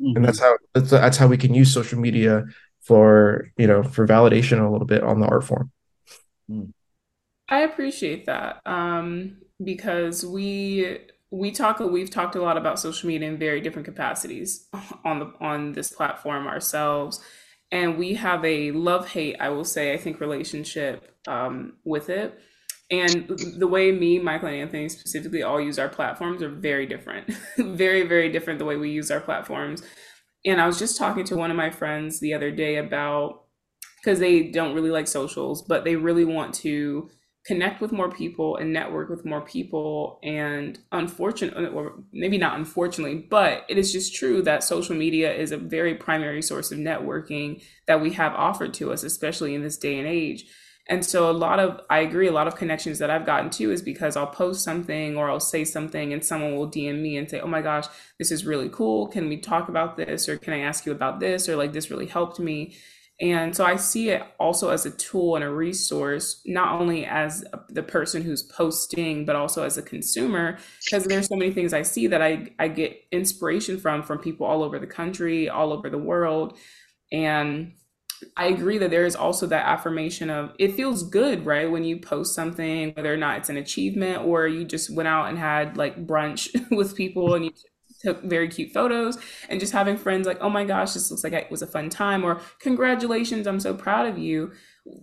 Mm-hmm. And that's how, that's, that's how we can use social media for, you know, for validation a little bit on the art form. I appreciate that. Um, because we, we talk, we've talked a lot about social media in very different capacities on the, on this platform ourselves. And we have a love-hate, I will say, I think, relationship um, with it. And the way me, Michael, and Anthony specifically all use our platforms are very different, very, very different the way we use our platforms. And I was just talking to one of my friends the other day about, because they don't really like socials, but they really want to connect with more people and network with more people. And unfortunately, or maybe not unfortunately, but it is just true that social media is a very primary source of networking that we have offered to us, especially in this day and age. And so a lot of, I agree, a lot of connections that I've gotten to is because I'll post something or I'll say something and someone will D M me and say, oh my gosh, this is really cool. Can we talk about this? Or can I ask you about this? Or like, this really helped me. And so I see it also as a tool and a resource, not only as the person who's posting, but also as a consumer, because there's so many things I see that I, I get inspiration from, from people all over the country, all over the world. And I agree that there is also that affirmation of, it feels good, right? When you post something, whether or not it's an achievement or you just went out and had like brunch with people and you took very cute photos, and just having friends like, oh my gosh, this looks like it was a fun time, or congratulations, I'm so proud of you.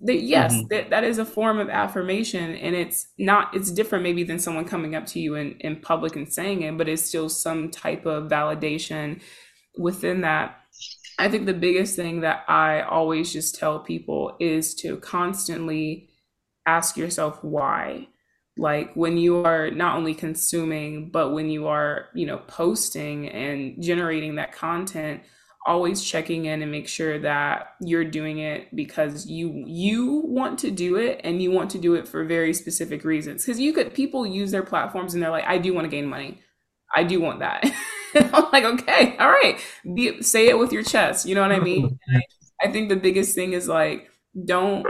That, yes, mm-hmm. that, that is a form of affirmation, and it's not, it's different maybe than someone coming up to you in, in public and saying it, but it's still some type of validation within that. I think the biggest thing that I always just tell people is to constantly ask yourself why. Like when you are not only consuming, but when you are, you know, posting and generating that content, always checking in and make sure that you're doing it because you you want to do it, and you want to do it for very specific reasons. Because you could, people use their platforms and they're like, I do want to gain money. I do want that. I'm like, okay, all right, Be, say it with your chest. You know what I mean? I, I think the biggest thing is like, don't,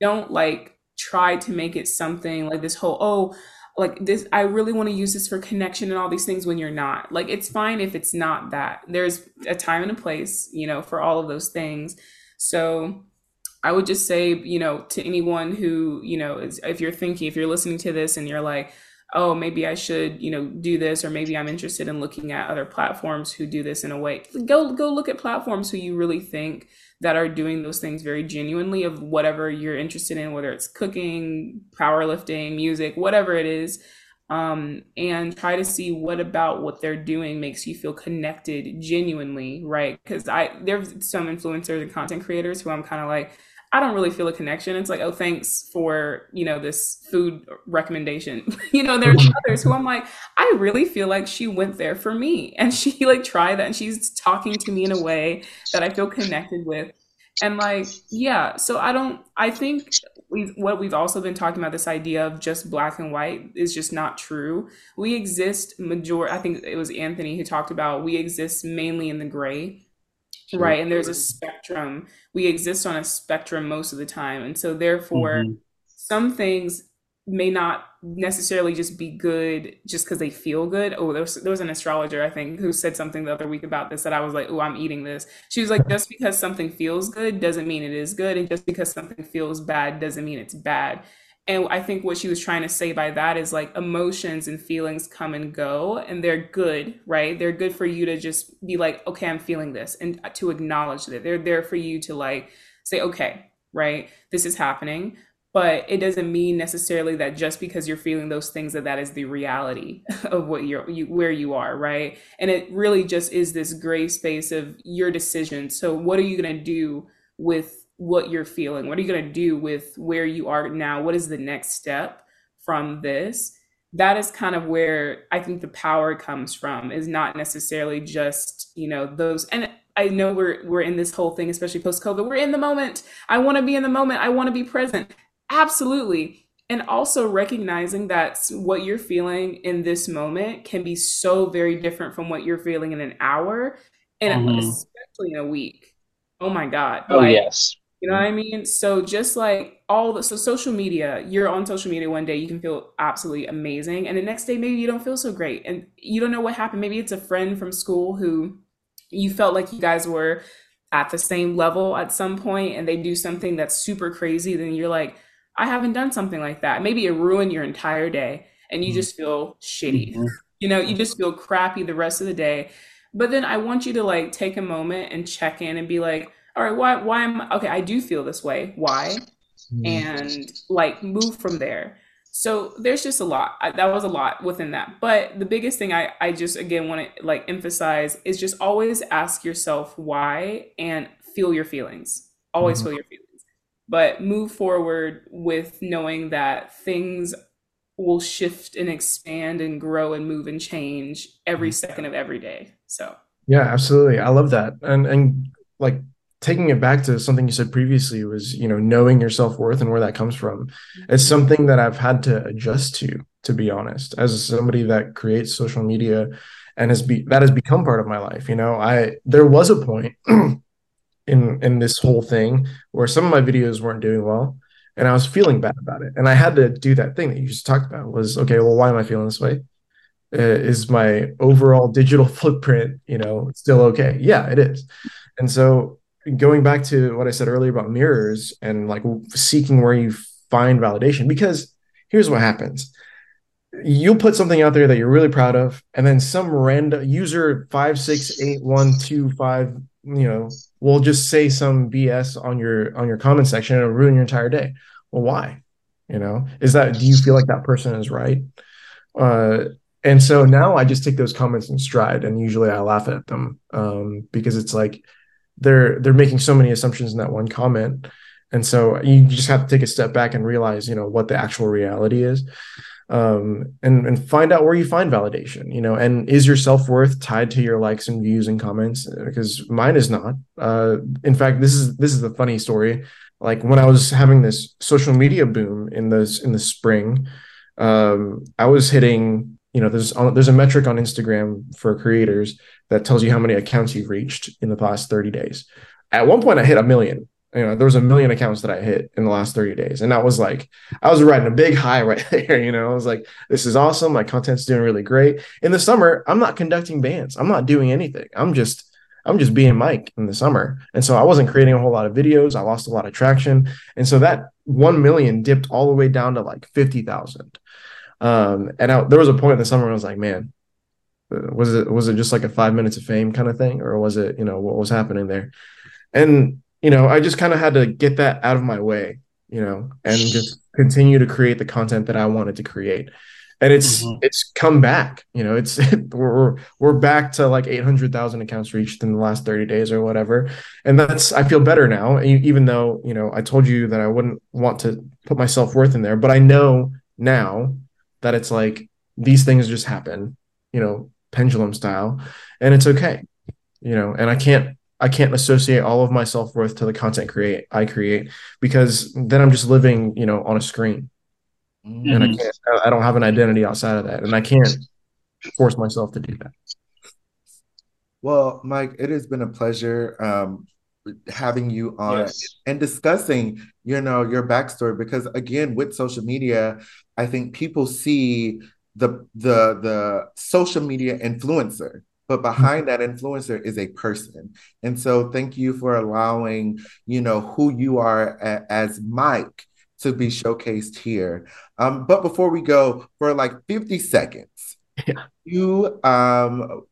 don't like try to make it something like this whole, oh, like this, I really want to use this for connection and all these things when you're not. Like, it's fine if it's not that. There's a time and a place, you know, for all of those things. So I would just say, you know, to anyone who, you know, is, if you're thinking, if you're listening to this and you're like, oh, maybe I should, you know, do this, or maybe I'm interested in looking at other platforms who do this in a way. Go go look at platforms who you really think that are doing those things very genuinely of whatever you're interested in, whether it's cooking, powerlifting, music, whatever it is, um, and try to see what about what they're doing makes you feel connected genuinely, right? Because I there's some influencers and content creators who I'm kind of like, I don't really feel a connection. It's like, oh, thanks for, you know, this food recommendation. You know, there's others who I'm like, I really feel like she went there for me. And she like tried that, and she's talking to me in a way that I feel connected with. And like, yeah, so I don't, I think we've, what we've also been talking about, this idea of just black and white, is just not true. We exist major, I think it was Anthony who talked about, we exist mainly in the gray. Right. And there's a spectrum. We exist on a spectrum most of the time. And so therefore, mm-hmm. some things may not necessarily just be good just because they feel good. Oh, there was, there was an astrologer, I think, who said something the other week about this that I was like, oh, I'm eating this. She was like, just because something feels good doesn't mean it is good. And just because something feels bad doesn't mean it's bad. And I think what she was trying to say by that is like, emotions and feelings come and go, and they're good, right? They're good for you to just be like, okay, I'm feeling this, and to acknowledge that they're there for you to like say, okay, right, this is happening. But it doesn't mean necessarily that just because you're feeling those things that that is the reality of what you're, you, where you are, right? And it really just is this gray space of your decision. So what are you going to do with what you're feeling? What are you going to do with where you are now? What is the next step from this? That is kind of where I think the power comes from, is not necessarily just, you know, those. And I know we're, we're in this whole thing, especially post COVID, we're in the moment. I want to be in the moment. I want to be present. Absolutely. And also recognizing that what you're feeling in this moment can be so very different from what you're feeling in an hour, and mm-hmm. especially in a week. Oh my God. Oh, like, yes. You know what I mean? So just like all the, so social media, you're on social media one day, you can feel absolutely amazing. And the next day, maybe you don't feel so great. And you don't know what happened. Maybe it's a friend from school who you felt like you guys were at the same level at some point, and they do something that's super crazy. Then you're like, I haven't done something like that. Maybe it ruined your entire day, and you mm-hmm. just feel shitty. Mm-hmm. You know, you just feel crappy the rest of the day. But then I want you to like take a moment and check in and be like, all right, why, why am I, okay, I do feel this way. Why? And like move from there. So there's just a lot, I, that was a lot within that. But the biggest thing I, I just, again, want to like emphasize is just always ask yourself why, and feel your feelings, always mm-hmm. feel your feelings, but move forward with knowing that things will shift and expand and grow and move and change every second of every day. So. Yeah, absolutely. I love that. And, and like, taking it back to something you said previously was, you know, knowing your self-worth and where that comes from. It's something that I've had to adjust to, to be honest, as somebody that creates social media and has be, that has become part of my life. You know, I, there was a point in, in this whole thing where some of my videos weren't doing well and I was feeling bad about it. And I had to do that thing that you just talked about was, okay, well, why am I feeling this way? Uh, is my overall digital footprint, you know, still okay? Yeah, it is. And so going back to what I said earlier about mirrors and like seeking where you find validation, because here's what happens. You'll put something out there that you're really proud of, and then some random user five six eight one two five, you know, will just say some B S on your on your comment section and it'll ruin your entire day. Well, why? You know, is that, do you feel like that person is right? Uh, and so now I just take those comments in stride, and usually I laugh at them um, because it's like, they're they're making so many assumptions in that one comment. And so you just have to take a step back and realize, you know, what the actual reality is, um, and, and find out where you find validation, you know, and is your self-worth tied to your likes and views and comments? Because mine is not. Uh, in fact, this is this is the funny story. Like when I was having this social media boom in the, in the spring, um, I was hitting, you know, there's there's a metric on Instagram for creators that tells you how many accounts you've reached in the past thirty days. At one point, I hit a million. You know, there was a million accounts that I hit in the last thirty days. And that was like, I was riding a big high right there. You know, I was like, this is awesome. My content's doing really great. In the summer, I'm not conducting bands. I'm not doing anything. I'm just, I'm just being Mike in the summer. And so I wasn't creating a whole lot of videos. I lost a lot of traction. And so that one million dipped all the way down to like fifty thousand. Um, and I, there was a point in the summer when I was like, man, was it, was it just like a five minutes of fame kind of thing? Or was it, you know, what was happening there? And, you know, I just kind of had to get that out of my way, you know, and just continue to create the content that I wanted to create. And it's, mm-hmm. it's come back, you know, it's, we're, we're back to like eight hundred thousand accounts reached in the last thirty days or whatever. And that's, I feel better now. Even though, you know, I told you that I wouldn't want to put my self-worth in there, but I know now that it's like, these things just happen, you know, pendulum style, and it's okay, you know, and I can't, I can't associate all of my self-worth to the content create I create, because then I'm just living, you know, on a screen, mm-hmm. and I can't, I don't have an identity outside of that. And I can't force myself to do that. Well, Mike, it has been a pleasure um, having you on yes. and discussing, you know, your backstory, because again, with social media, I think people see the the the social media influencer, but behind that influencer is a person. And so thank you for allowing, you know, who you are a, as Mike to be showcased here. Um, but before we go, for like fifty seconds, yeah. you, um,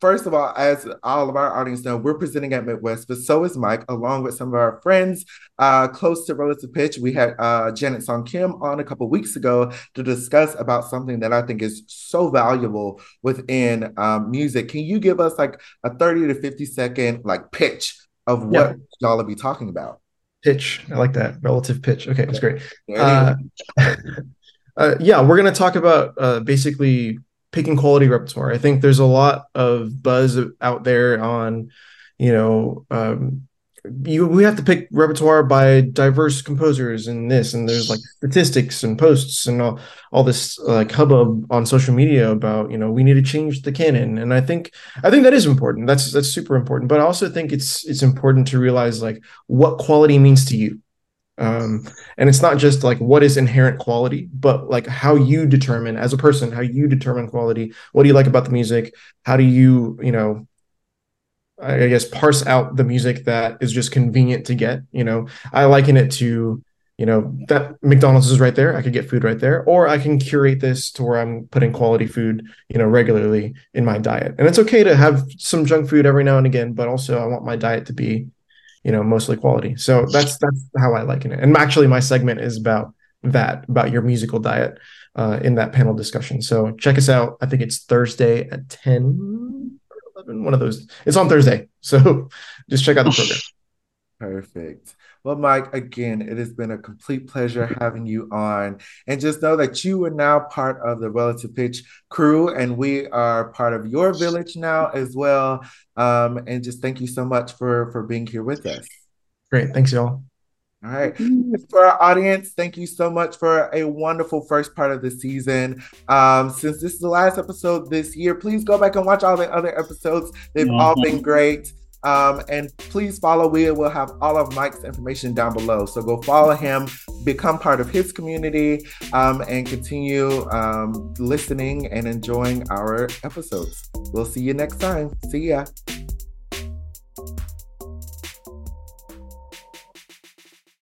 first of all, as all of our audience know, we're presenting at Midwest, but so is Mike, along with some of our friends uh, close to Relative Pitch. We had uh, Janet Song Kim on a couple weeks ago to discuss about something that I think is so valuable within um, music. Can you give us like a thirty to fifty second like pitch of what yeah. y'all will be talking about? Pitch. I like that. Relative Pitch. Okay, that's great. Uh, uh, yeah, we're going to talk about uh, basically picking quality repertoire. I think there's a lot of buzz out there on, you know, um, you, we have to pick repertoire by diverse composers and this, and there's like statistics and posts and all, all this like hubbub on social media about, you know, we need to change the canon. And I think, I think that is important. That's, that's super important. But I also think it's, it's important to realize like what quality means to you. Um, and it's not just like what is inherent quality, but like how you determine as a person, how you determine quality. What do you like about the music? How do you, you know, I guess parse out the music that is just convenient to get? You know, I liken it to, you know, that McDonald's is right there. I could get food right there, or I can curate this to where I'm putting quality food, you know, regularly in my diet. And it's okay to have some junk food every now and again, but also I want my diet to be, you know, mostly quality. So that's that's how I liken it. And actually, my segment is about that, about your musical diet uh, in that panel discussion. So check us out. I think it's Thursday at ten or eleven, one of those. It's on Thursday. So just check out the program. Perfect. Well, Mike, again, it has been a complete pleasure having you on. And just know that you are now part of the Relative Pitch crew, and we are part of your village now as well. Um, and just thank you so much for, for being here with us. Great. Thanks, y'all. All right. For our audience, thank you so much for a wonderful first part of the season. Um, since this is the last episode this year, please go back and watch all the other episodes. They've mm-hmm. all been great. Um, and please follow. We will have all of Mike's information down below. So go follow him, become part of his community, um, and continue um, listening and enjoying our episodes. We'll see you next time. See ya.